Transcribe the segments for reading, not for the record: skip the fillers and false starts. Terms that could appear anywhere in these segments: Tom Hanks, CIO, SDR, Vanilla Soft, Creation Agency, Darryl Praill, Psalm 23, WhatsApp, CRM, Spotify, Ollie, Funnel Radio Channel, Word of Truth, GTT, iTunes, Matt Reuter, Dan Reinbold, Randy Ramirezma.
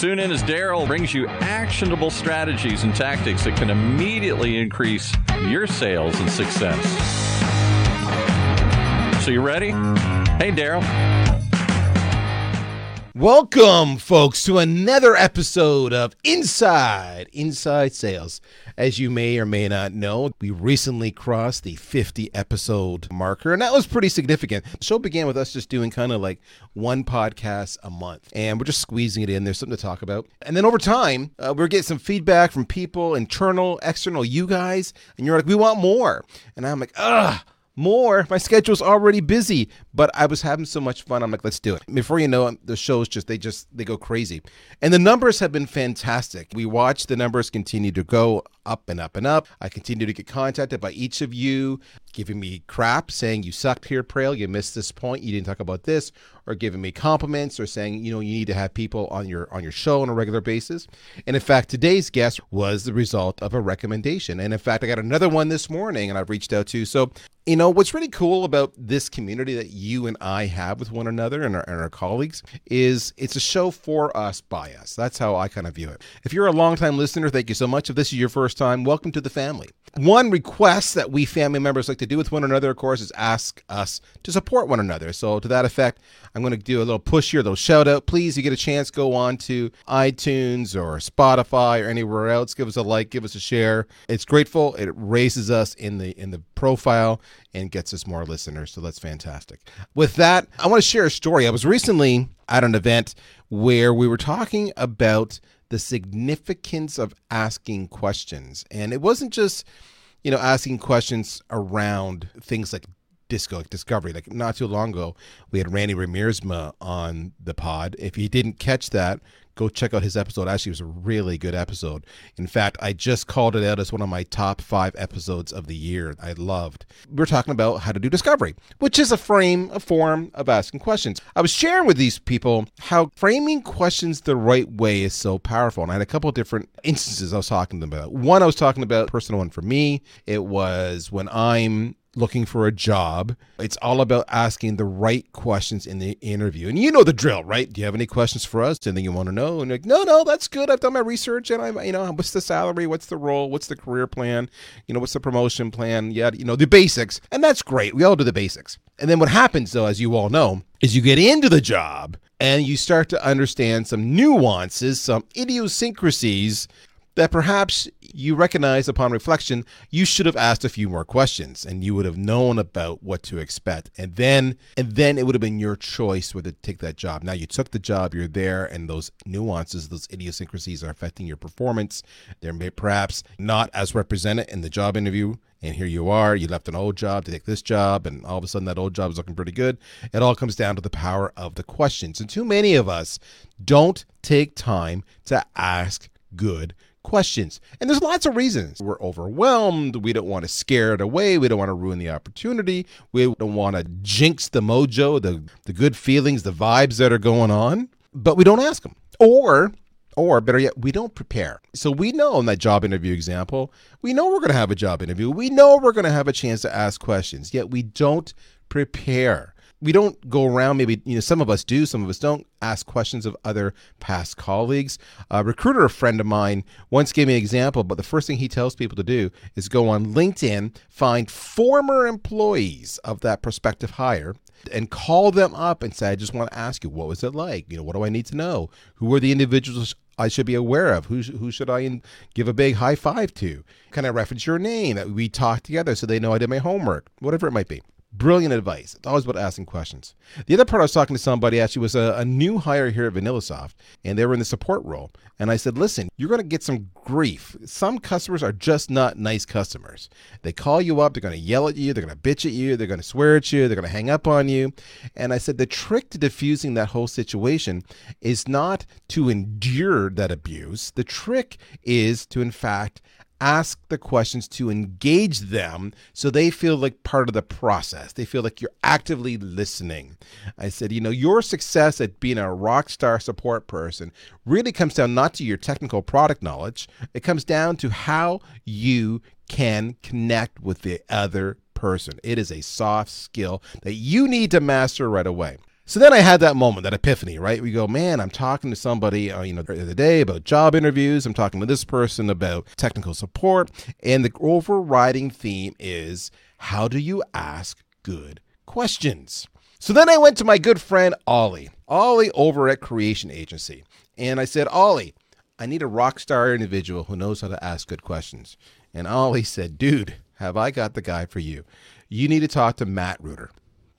Tune in as Darryl brings you actionable strategies and tactics that can immediately increase your sales and success. So you ready? Hey, Darryl. Welcome, folks, to another episode of Inside Sales. As you may or may not know, we recently crossed the 50-episode marker, and that was pretty significant. The show began with us just doing kind of like one podcast a month, and we're just squeezing it in. There's something to talk about. And then over time, we're getting some feedback from people, internal, external, you guys, and you're like, we want more. And I'm like, more. My schedule's already busy, but I was having so much fun. I'm like, let's do it. Before you know it, the shows they go crazy. And the numbers have been fantastic. We watch the numbers continue to go up and up and up. I continue to get contacted by each of you giving me crap, saying you sucked here, Praill, you missed this point, you didn't talk about this, or giving me compliments or saying, you know, you need to have people on your show on a regular basis. And in fact, today's guest was the result of a recommendation. And in fact, I got another one this morning and I've reached out to. So, you know, what's really cool about this community that you and I have with one another and our colleagues is it's a show for us, by us. That's how I kind of view it. If you're a longtime listener, thank you so much. If this is your first time, welcome to the family. One request that we family members like to do with one another, of course, is ask us to support one another. So to that effect, I'm going to do a little push here, a little shout out. Please, you get a chance, go on to iTunes or Spotify or anywhere else. Give us a like, give us a share. It's grateful. It raises us in the profile and gets us more listeners. So that's fantastic. With that, I want to share a story. I was recently at an event where we were talking about the significance of asking questions. And it wasn't just, you know, asking questions around things like discovery. Like not too long ago, we had Randy Ramirezma on the pod. If you didn't catch that, go check out his episode. Actually, it was a really good episode. In fact, I just called it out as one of my top 5 episodes of the year. I loved. We're talking about how to do discovery, which is a form of asking questions. I was sharing with these people how framing questions the right way is so powerful. And I had a couple of different instances I was talking to them about. One I was talking about, personal one for me, it was when I'm looking for a job. It's all about asking the right questions in the interview. And you know the drill, right? Do you have any questions for us? Anything you want to know? And you're like, no, that's good. I've done my research and what's the salary? What's the role? What's the career plan? You know, what's the promotion plan? Yeah, you know, the basics. And that's great. We all do the basics. And then what happens though, as you all know, is you get into the job and you start to understand some nuances, some idiosyncrasies that perhaps you recognize upon reflection, you should have asked a few more questions and you would have known about what to expect. And then it would have been your choice whether to take that job. Now you took the job, you're there, and those nuances, those idiosyncrasies are affecting your performance. They're perhaps not as represented in the job interview. And here you are, you left an old job to take this job, and all of a sudden that old job is looking pretty good. It all comes down to the power of the questions. And too many of us don't take time to ask good questions. And there's lots of reasons. We're overwhelmed. We don't want to scare it away. We don't want to ruin the opportunity. We don't want to jinx the mojo, the good feelings, the vibes that are going on, but we don't ask them. Or better yet, we don't prepare. So we know in that job interview example, we know we're going to have a job interview. We know we're going to have a chance to ask questions, yet we don't prepare. We don't go around, maybe, you know, some of us do, some of us don't, ask questions of other past colleagues. A recruiter friend of mine once gave me an example, but the first thing he tells people to do is go on LinkedIn, find former employees of that prospective hire and call them up and say, I just want to ask you, what was it like? You know, what do I need to know? Who are the individuals I should be aware of? Who should I give a big high five to? Can I reference your name? That we talked together so they know I did my homework, whatever it might be. Brilliant advice. It's always about asking questions. The other part I was talking to somebody actually was a new hire here at Vanilla Soft, and they were in the support role. And I said, listen, you're going to get some grief. Some customers are just not nice customers. They call you up, they're going to yell at you, they're going to bitch at you, they're going to swear at you, they're going to hang up on you. And I said, the trick to diffusing that whole situation is not to endure that abuse. The trick is to, in fact, ask the questions to engage them so they feel like part of the process. They feel like you're actively listening. I said, you know, your success at being a rock star support person really comes down not to your technical product knowledge. It comes down to how you can connect with the other person. It is a soft skill that you need to master right away. So then I had that moment, that epiphany, right? We go, man, I'm talking to somebody, the other day about job interviews. I'm talking to this person about technical support. And the overriding theme is, how do you ask good questions? So then I went to my good friend, Ollie over at Creation Agency. And I said, Ollie, I need a rock star individual who knows how to ask good questions. And Ollie said, dude, have I got the guy for you? You need to talk to Matt Reuter.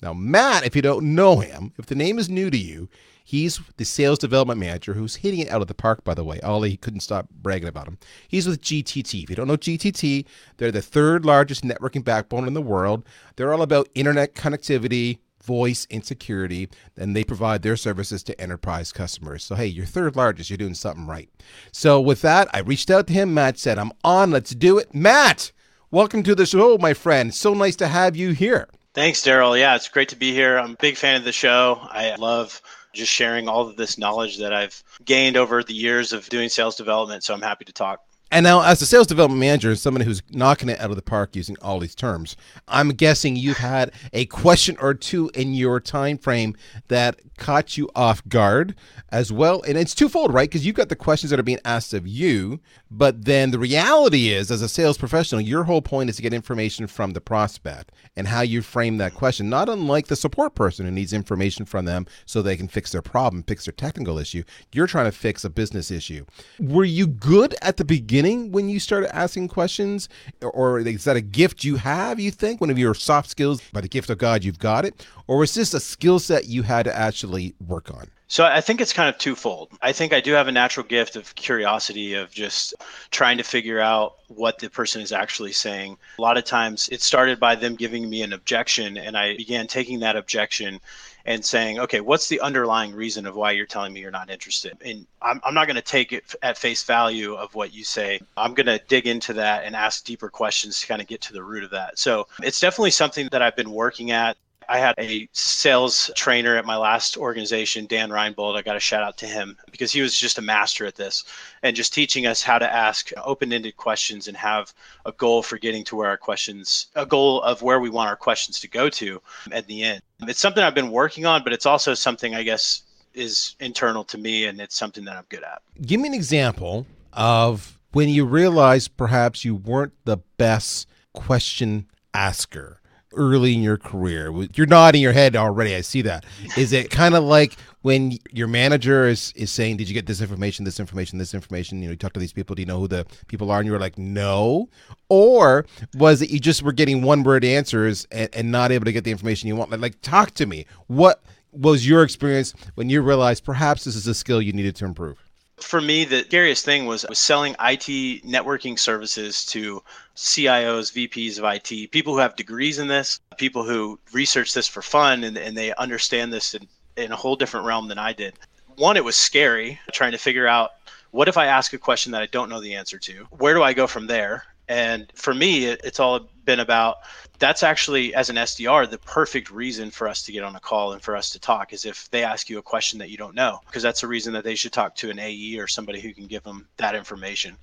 Now, Matt, if you don't know him, if the name is new to you, he's the sales development manager who's hitting it out of the park, by the way. Ollie couldn't stop bragging about him. He's with GTT. If you don't know GTT, they're the third largest networking backbone in the world. They're all about internet connectivity, voice, and security, and they provide their services to enterprise customers. So, hey, you're third largest. You're doing something right. So with that, I reached out to him. Matt said, I'm on. Let's do it. Matt, welcome to the show, my friend. It's so nice to have you here. Thanks, Darryl. Yeah, it's great to be here. I'm a big fan of the show. I love just sharing all of this knowledge that I've gained over the years of doing sales development, so I'm happy to talk. And now, as a sales development manager and someone who's knocking it out of the park using all these terms, I'm guessing you've had a question or two in your time frame that caught you off guard as well. And it's twofold, right? Because you've got the questions that are being asked of you, but then the reality is, as a sales professional, your whole point is to get information from the prospect and how you frame that question, not unlike the support person who needs information from them so they can fix their problem, fix their technical issue. You're trying to fix a business issue. Were you good at the beginning when you started asking questions, or is that a gift you have, you think? One of your soft skills, by the gift of God, you've got it? Or was this a skill set you had to actually work on? So I think it's kind of twofold. I think I do have a natural gift of curiosity, of just trying to figure out what the person is actually saying. A lot of times it started by them giving me an objection, and I began taking that objection and saying, okay, what's the underlying reason of why you're telling me you're not interested? And I'm not going to take it at face value of what you say. I'm going to dig into that and ask deeper questions to kind of get to the root of that. So it's definitely something that I've been working at. I had a sales trainer at my last organization, Dan Reinbold. I got a shout out to him because he was just a master at this and just teaching us how to ask open-ended questions and have a goal for getting to where our questions, a goal of where we want our questions to go to at the end. It's something I've been working on, but it's also something I guess is internal to me, and it's something that I'm good at. Give me an example of when you realized perhaps you weren't the best question asker. Early in your career, you're nodding your head already. I see that. Is it kind of like when your manager is saying, did you get this information, this information, this information? You know, you talk to these people, do you know who the people are? And you were like, no. Or was it you just were getting one word answers and not able to get the information you want? Like, talk to me. What was your experience when you realized perhaps this is a skill you needed to improve? For me, the scariest thing was selling IT networking services to CIOs, VPs of IT, people who have degrees in this, people who research this for fun, and they understand this in a whole different realm than I did. One, it was scary trying to figure out, what if I ask a question that I don't know the answer to? Where do I go from there? And for me, it's all been about, that's actually, as an SDR, the perfect reason for us to get on a call and for us to talk is if they ask you a question that you don't know, because that's the reason that they should talk to an AE or somebody who can give them that information.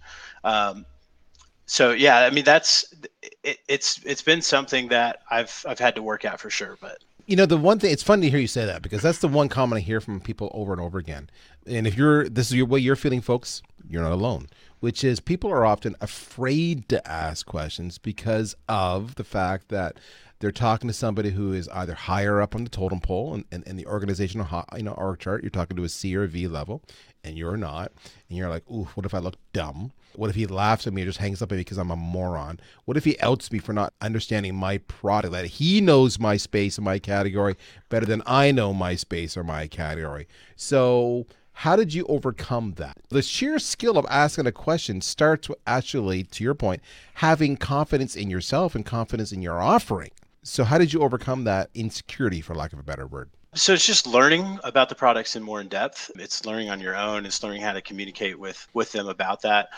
So yeah, I mean, that's it's been something that I've had to work at for sure, but. You know, the one thing, it's fun to hear you say that, because that's the one comment I hear from people over and over again. And if this is what you're feeling, folks, you're not alone, which is people are often afraid to ask questions because of the fact that they're talking to somebody who is either higher up on the totem pole and the organizational org chart. You're talking to a C or a V level, and you're not. And you're like, ooh, what if I look dumb? What if he laughs at me or just hangs up at me because I'm a moron? What if he outs me for not understanding my product, that he knows my space and my category better than I know my space or my category? So how did you overcome that? The sheer skill of asking a question starts with actually, to your point, having confidence in yourself and confidence in your offering. So how did you overcome that insecurity, for lack of a better word? So it's just learning about the products in more depth. It's learning on your own. It's learning how to communicate with them about that.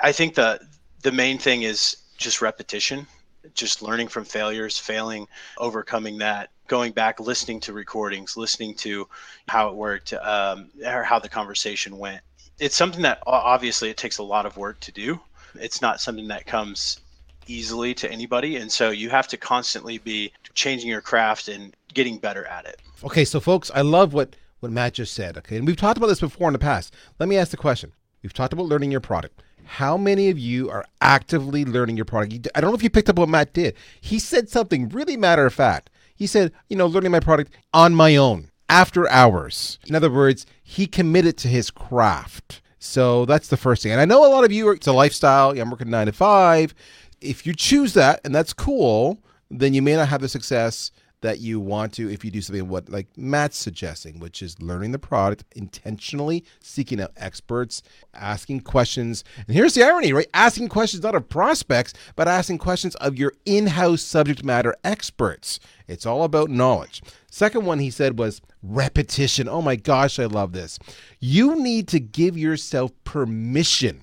I think the the main thing is just repetition, just learning from failures, failing, overcoming that, going back, listening to recordings, listening to how it worked, or how the conversation went. It's something that obviously it takes a lot of work to do. It's not something that comes easily to anybody. And so you have to constantly be changing your craft and getting better at it. Okay, so folks, I love what Matt just said. Okay, and we've talked about this before in the past. Let me ask the question. We've talked about learning your product. How many of you are actively learning your product? I don't know if you picked up what Matt did. He said something really matter of fact. He said, you know, learning my product on my own, after hours. In other words, he committed to his craft. So that's the first thing. And I know a lot of you, it's a lifestyle. Yeah, I'm working 9 to 5. If you choose that, and that's cool, then you may not have the success that you want to if you do something what like Matt's suggesting, which is learning the product, intentionally seeking out experts, asking questions. And here's the irony, right? Asking questions not of prospects, but asking questions of your in-house subject matter experts. It's all about knowledge. Second one he said was repetition. Oh my gosh, I love this. You need to give yourself permission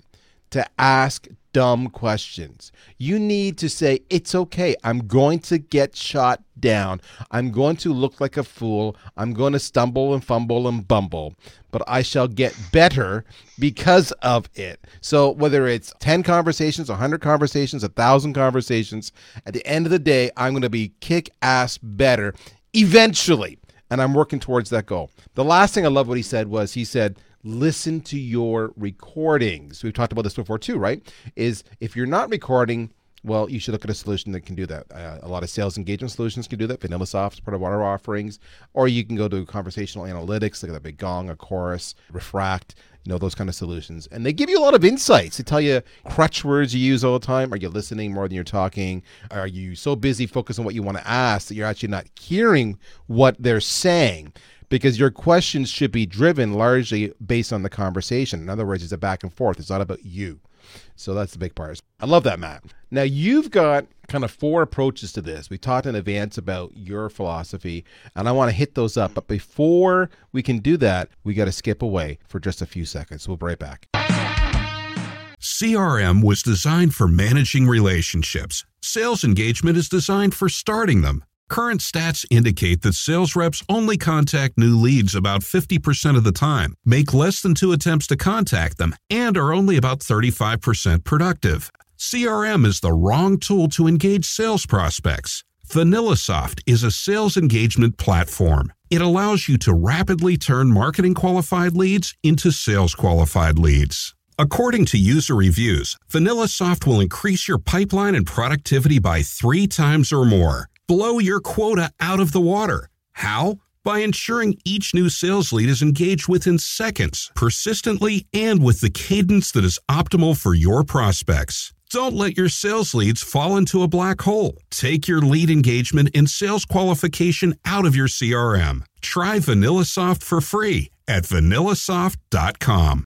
to ask dumb questions. You need to say, it's okay. I'm going to get shot down. I'm going to look like a fool. I'm going to stumble and fumble and bumble, but I shall get better because of it. So whether it's 10 conversations, 100 conversations, 1,000 conversations, at the end of the day, I'm going to be kick-ass better eventually. And I'm working towards that goal. The last thing I love what he said was he said, listen to your recordings. We've talked about this before too, right? Is if you're not recording, well, you should look at a solution that can do that. A lot of sales engagement solutions can do that. Vanilla Soft is part of our offerings, or you can go to conversational analytics, like the Big Gong, a Chorus, Refract, you know, those kind of solutions. And they give you a lot of insights. They tell you crutch words you use all the time. Are you listening more than you're talking? Are you so busy focused on what you want to ask that you're actually not hearing what they're saying? Because your questions should be driven largely based on the conversation. In other words, it's a back and forth. It's not about you. So that's the big part. I love that, Matt. Now, you've got kind of 4 approaches to this. We talked in advance about your philosophy, and I want to hit those up. But before we can do that, we got to skip away for just a few seconds. We'll be right back. CRM was designed for managing relationships. Sales engagement is designed for starting them. Current stats indicate that sales reps only contact new leads about 50% of the time, make less than 2 attempts to contact them, and are only about 35% productive. CRM is the wrong tool to engage sales prospects. Vanilla Soft is a sales engagement platform. It allows you to rapidly turn marketing qualified leads into sales qualified leads. According to user reviews, Vanilla Soft will increase your pipeline and productivity by 3 times or more. Blow your quota out of the water. How? By ensuring each new sales lead is engaged within seconds, persistently, and with the cadence that is optimal for your prospects. Don't let your sales leads fall into a black hole. Take your lead engagement and sales qualification out of your CRM. Try Vanilla Soft for free at vanillasoft.com.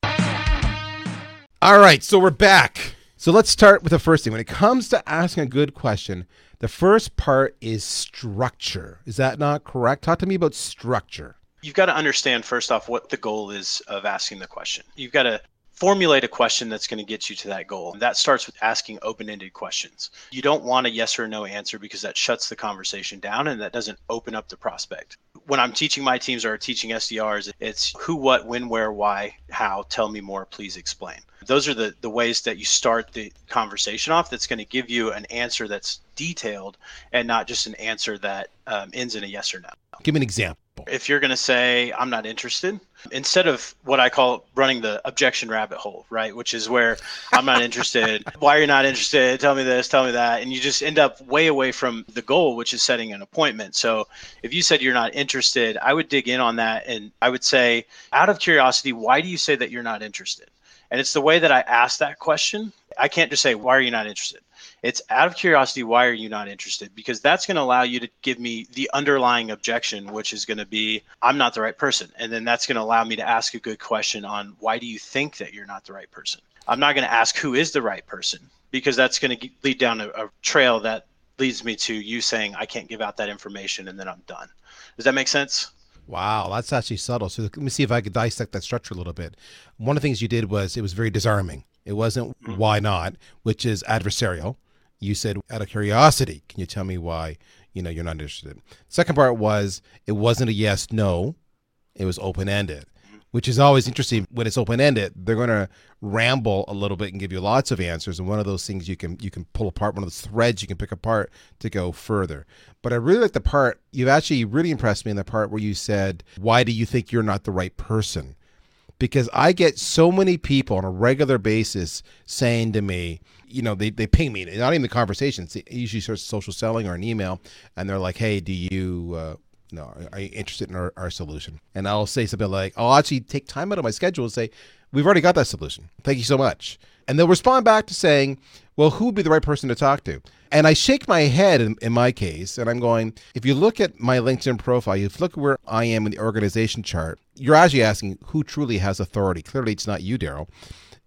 All right, so we're back. So let's start with the first thing. When it comes to asking a good question, the first part is structure. Is that not correct? Talk to me about structure. You've got to understand, first off, what the goal is of asking the question. You've got to formulate a question that's going to get you to that goal. And that starts with asking open-ended questions. You don't want a yes or no answer because that shuts the conversation down and that doesn't open up the prospect. When I'm teaching my teams or teaching SDRs, it's who, what, when, where, why, how, tell me more, please explain. Those are the ways that you start the conversation off that's going to give you an answer that's detailed and not just an answer that ends in a yes or no. Give me an example. If you're going to say, I'm not interested, instead of what I call running the objection rabbit hole, right? Which is where I'm not interested. Why are you not interested? Tell me this, tell me that. And you just end up way away from the goal, which is setting an appointment. So if you said you're not interested, I would dig in on that. And I would say, out of curiosity, why do you say that you're not interested? And it's the way that I ask that question. I can't just say, why are you not interested? It's out of curiosity, why are you not interested? Because that's going to allow you to give me the underlying objection, which is going to be, I'm not the right person. And then that's going to allow me to ask a good question on, why do you think that you're not the right person? I'm not going to ask who is the right person, because that's going to lead down a trail that leads me to you saying, I can't give out that information, and then I'm done. Does that make sense? Wow, that's actually subtle. So let me see if I could dissect that structure a little bit. One of the things you did was it was very disarming. It wasn't why not, which is adversarial. You said, out of curiosity, can you tell me why, you know, you're not interested? Second part was, it wasn't a yes, no. It was open-ended, which is always interesting. When it's open-ended, they're going to ramble a little bit and give you lots of answers. And one of those things you can pull apart, one of those threads you can pick apart to go further. But I really like the part, you've actually really impressed me in the part where you said, why do you think you're not the right person? Because I get so many people on a regular basis saying to me, you know, they ping me, not even the conversation. It usually starts social selling or an email, and they're like, hey, do you, are you interested in our solution? And I'll say something like, I'll actually take time out of my schedule and say, we've already got that solution. Thank you so much. And they'll respond back to saying, well, who would be the right person to talk to? And I shake my head in my case, and I'm going, if you look at my LinkedIn profile, you look where I am in the organization chart, you're actually asking who truly has authority. Clearly, it's not you, Darryl.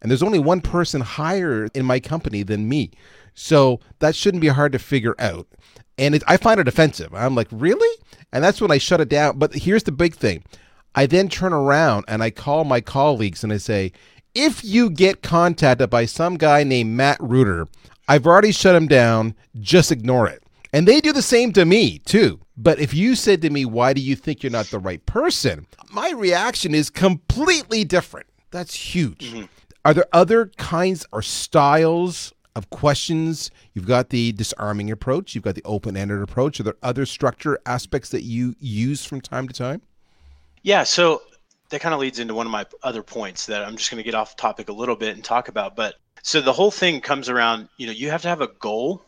And there's only one person higher in my company than me. So that shouldn't be hard to figure out. And I find it offensive. I'm like, really? And that's when I shut it down. But here's the big thing. I then turn around and I call my colleagues and I say, if you get contacted by some guy named Matt Reuter, I've already shut him down, just ignore it. And they do the same to me too. But if you said to me, why do you think you're not the right person? My reaction is completely different. That's huge. Mm-hmm. Are there other kinds or styles of questions? You've got the disarming approach. You've got the open-ended approach. Are there other structure aspects that you use from time to time? Yeah, so that kind of leads into one of my other points that I'm just going to get off topic a little bit and talk about. But so the whole thing comes around, you know, you have to have a goal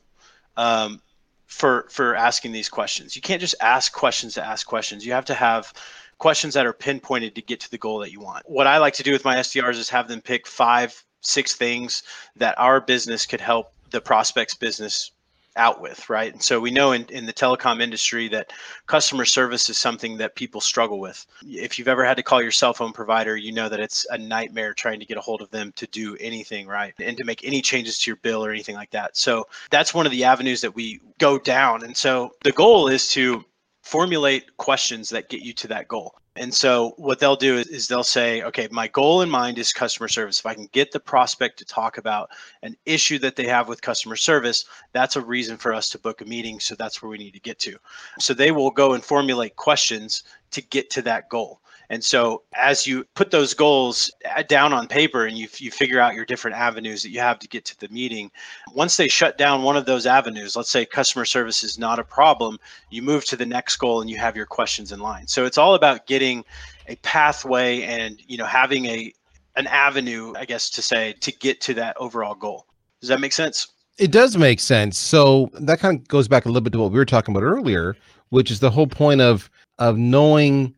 for asking these questions. You can't just ask questions to ask questions. You have to have questions that are pinpointed to get to the goal that you want. What I like to do with my SDRs is have them pick 5-6 things that our business could help the prospect's business out with, right? And so we know in the telecom industry that customer service is something that people struggle with. If you've ever had to call your cell phone provider, you know that it's a nightmare trying to get a hold of them to do anything, right? And to make any changes to your bill or anything like that. So that's one of the avenues that we go down. And so the goal is to formulate questions that get you to that goal. And so what they'll do is they'll say, okay, my goal in mind is customer service. If I can get the prospect to talk about an issue that they have with customer service, that's a reason for us to book a meeting. So that's where we need to get to. So they will go and formulate questions to get to that goal. And so as you put those goals down on paper and you figure out your different avenues that you have to get to the meeting, once they shut down one of those avenues, let's say customer service is not a problem, you move to the next goal and you have your questions in line. So it's all about getting a pathway and, you know, having an avenue, I guess, to say, to get to that overall goal. Does that make sense? It does make sense. So that kind of goes back a little bit to what we were talking about earlier, which is the whole point of knowing,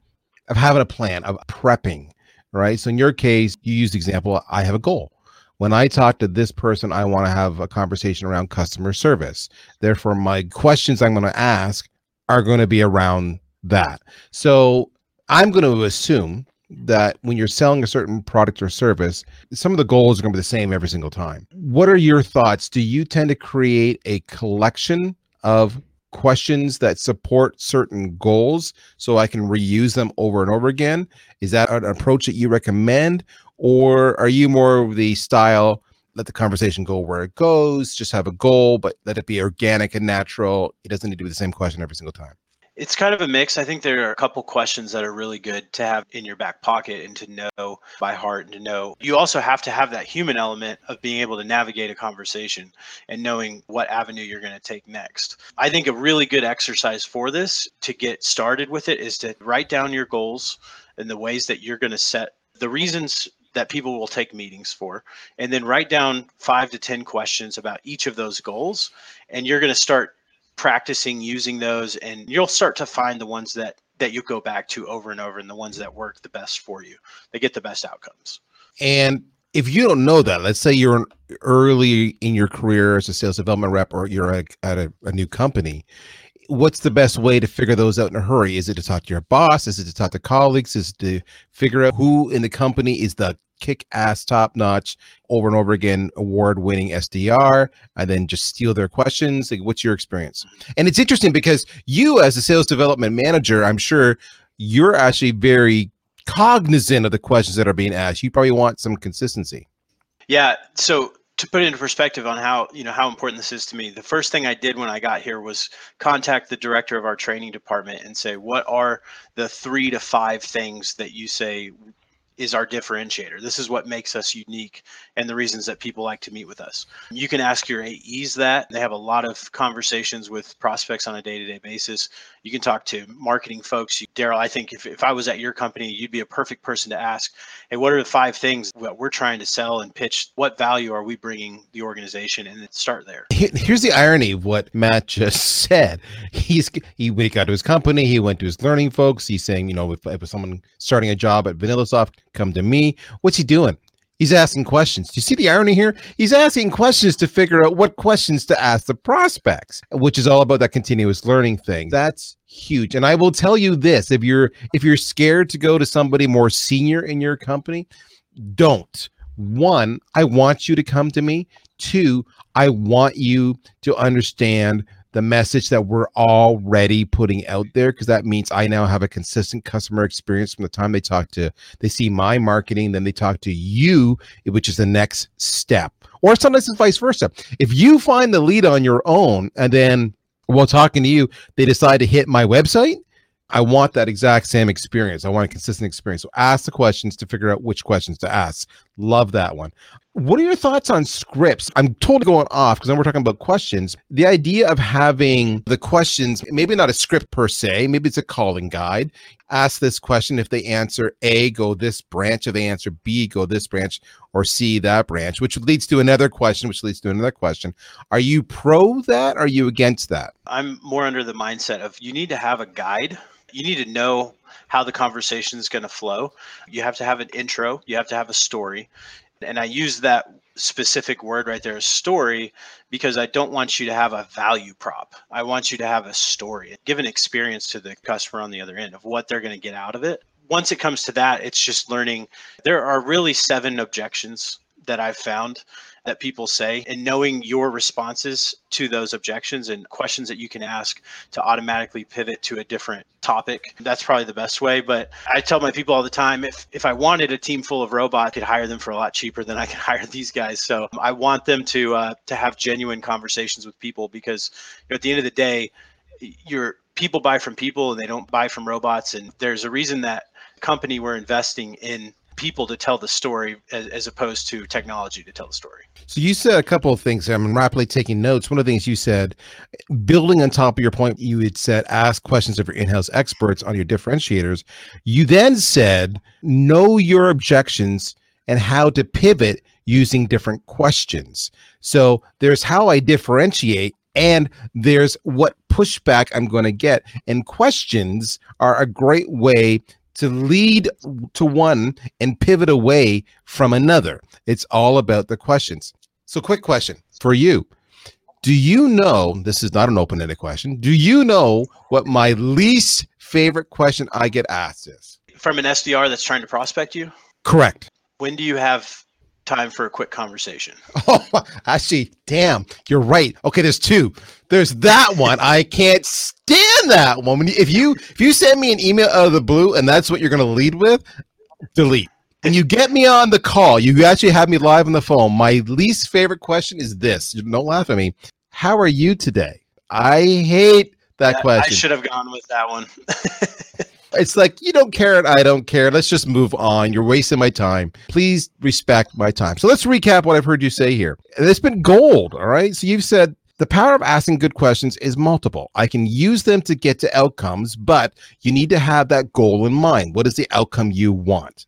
of having a plan, of prepping, right? So in your case, you used the example, I have a goal. When I talk to this person, I want to have a conversation around customer service. Therefore, my questions I'm going to ask are going to be around that. So I'm going to assume that when you're selling a certain product or service, some of the goals are going to be the same every single time. What are your thoughts? Do you tend to create a collection of questions that support certain goals so I can reuse them over and over again? Is that an approach that you recommend? Or are you more of the style, let the conversation go where it goes, just have a goal, but let it be organic and natural? It doesn't need to be the same question every single time. It's kind of a mix. I think there are a couple questions that are really good to have in your back pocket and to know by heart and to know. You also have to have that human element of being able to navigate a conversation and knowing what avenue you're going to take next. I think a really good exercise for this to get started with it is to write down your goals and the ways that you're going to set the reasons that people will take meetings for, and then write down 5 to 10 questions about each of those goals. And you're going to start practicing using those, and you'll start to find the ones that you go back to over and over, and the ones that work the best for you. They get the best outcomes. And if you don't know that, let's say you're early in your career as a sales development rep, or you're at a new company, what's the best way to figure those out in a hurry? Is it to talk to your boss? Is it to talk to colleagues? Is it to figure out who in the company is the kick-ass, top-notch, over and over again, award-winning SDR, and then just steal their questions? Like, what's your experience? And it's interesting because you, as a sales development manager, I'm sure you're actually very cognizant of the questions that are being asked. You probably want some consistency. Yeah. So to put it into perspective on how, you know, how important this is to me, the first thing I did when I got here was contact the director of our training department and say, what are the 3 to 5 things that you say is our differentiator? This is what makes us unique and the reasons that people like to meet with us. You can ask your AEs that. They have a lot of conversations with prospects on a day-to-day basis. You can talk to marketing folks. Darryl, I think if I was at your company, you'd be a perfect person to ask, hey, what are the 5 things that we're trying to sell and pitch? What value are we bringing the organization? And then start there. Here's the irony of what Matt just said. He got to his company. He went to his learning folks. He's saying, you know, if someone starting a job at Vanilla Soft, come to me. What's he doing? He's asking questions. Do you see the irony here? He's asking questions to figure out what questions to ask the prospects, which is all about that continuous learning thing. That's huge. And I will tell you this, if you're scared to go to somebody more senior in your company, don't. 1, I want you to come to me. 2, I want you to understand the message that we're already putting out there, because that means I now have a consistent customer experience from the time they see my marketing, then they talk to you, which is the next step. Or sometimes it's vice versa. If you find the lead on your own and then while talking to you, they decide to hit my website, I want that exact same experience. I want a consistent experience. So ask the questions to figure out which questions to ask. Love that one. What are your thoughts on scripts? I'm totally going off because then we're talking about questions. The idea of having the questions, maybe not a script per se, maybe it's a calling guide. Ask this question. If they answer A, go this branch. If they answer B, go this branch, or C, that branch, which leads to another question, which leads to another question. Are you pro that? Are you against that? I'm more under the mindset of you need to have a guide. You need to know how the conversation is going to flow. You have to have an intro. You have to have a story. And I use that specific word right there, story, because I don't want you to have a value prop. I want you to have a story, give an experience to the customer on the other end of what they're going to get out of it. Once it comes to that, it's just learning. There are really 7 objections that I've found that people say, and knowing your responses to those objections and questions that you can ask to automatically pivot to a different topic. That's probably the best way. But I tell my people all the time, if I wanted a team full of robots, I could hire them for a lot cheaper than I could hire these guys. So I want them to have genuine conversations with people, because at the end of the day, people buy from people and they don't buy from robots. And there's a reason that company we're investing in people to tell the story as opposed to technology to tell the story. So you said a couple of things. I'm rapidly taking notes. One of the things you said, building on top of your point, you had said, ask questions of your in-house experts on your differentiators. You then said, know your objections and how to pivot using different questions. So there's how I differentiate, and there's what pushback I'm going to get. And questions are a great way to lead to one and pivot away from another. It's all about the questions. So quick question for you. Do you know, this is not an open-ended question, do you know what my least favorite question I get asked is? From an SDR that's trying to prospect you? Correct. When do you have time for a quick conversation? Oh, actually, damn, you're right. Okay, there's 2. There's that one. I can't stand that one. If you send me an email out of the blue and that's what you're going to lead with, delete. And you get me on the call. You actually have me live on the phone. My least favorite question is this. Don't laugh at me. How are you today? I hate that question. I should have gone with that one. It's like, you don't care and I don't care. Let's just move on. You're wasting my time. Please respect my time. So let's recap what I've heard you say here. It's been gold, all right? So you've said the power of asking good questions is multiple. I can use them to get to outcomes, but you need to have that goal in mind. What is the outcome you want?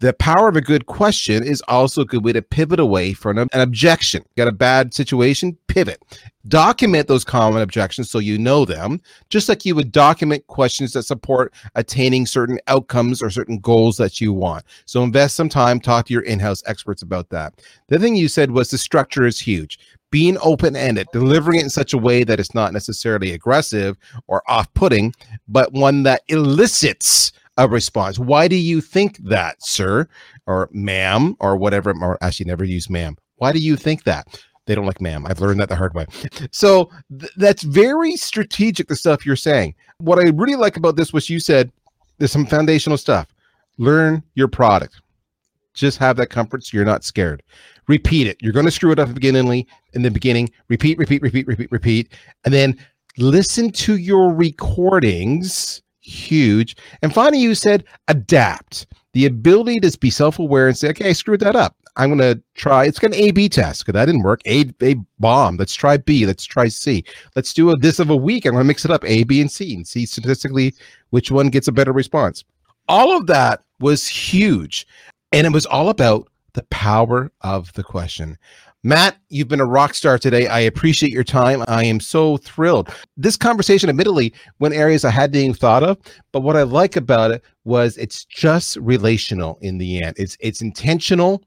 The power of a good question is also a good way to pivot away from an objection. Got a bad situation? Pivot. Document those common objections so you know them, just like you would document questions that support attaining certain outcomes or certain goals that you want. So invest some time, talk to your in-house experts about that. The thing you said was the structure is huge. Being open-ended, delivering it in such a way that it's not necessarily aggressive or off-putting, but one that elicits a response. Why do you think that, sir, or ma'am, or whatever? Or actually, never use ma'am. Why do you think that? They don't like ma'am. I've learned that the hard way. So that's very strategic, the stuff you're saying. What I really like about this was you said there's some foundational stuff. Learn your product. Just have that comfort so you're not scared. Repeat it. You're going to screw it up in the beginning. Repeat. And then listen to your recordings. Huge. And finally, you said adapt. The ability to be self-aware and say, okay, I screwed that up. I'm going to try. It's going to A-B test because that didn't work. A bomb. Let's try B. Let's try C. Let's do this of a week. I'm going to mix it up, A, B, and C, and see statistically which one gets a better response. All of that was huge. And it was all about the power of the question. Matt, you've been a rock star today. I appreciate your time. I am so thrilled. This conversation, admittedly, went areas I hadn't even thought of, but what I like about it was it's just relational in the end. It's intentional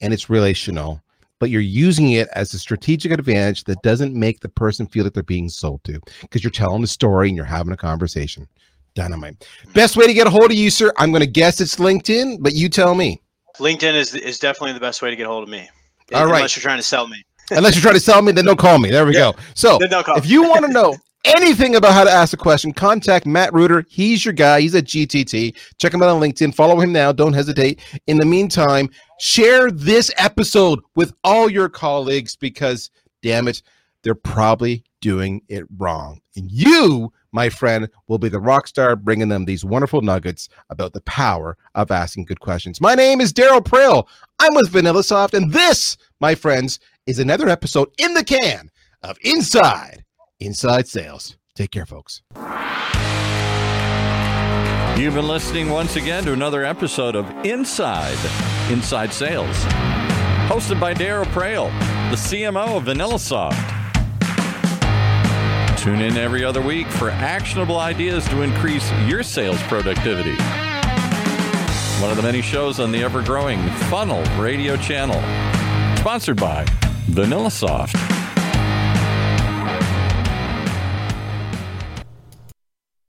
and it's relational, but you're using it as a strategic advantage that doesn't make the person feel that they're being sold to, because you're telling the story and you're having a conversation. Dynamite. Best way to get a hold of you, sir? I'm going to guess it's LinkedIn, but you tell me. LinkedIn is definitely the best way to get a hold of me. All right. Unless you're trying to sell me. Unless you're trying to sell me, then don't call me. There we go. So if you want to know anything about how to ask a question, contact Matt Reuter. He's your guy. He's at GTT. Check him out on LinkedIn. Follow him now. Don't hesitate. In the meantime, share this episode with all your colleagues, because damn it, they're probably doing it wrong. And you, my friend, will be the rock star bringing them these wonderful nuggets about the power of asking good questions. My name is Darryl Praill. I'm with Vanilla Soft, and this, my friends, is another episode in the can of Inside Sales. Take care, folks. You've been listening once again to another episode of Inside Sales, hosted by Darryl Praill, the CMO of Vanilla Soft. Tune in every other week for actionable ideas to increase your sales productivity. One of the many shows on the ever-growing Funnel Radio Channel, sponsored by Vanilla Soft.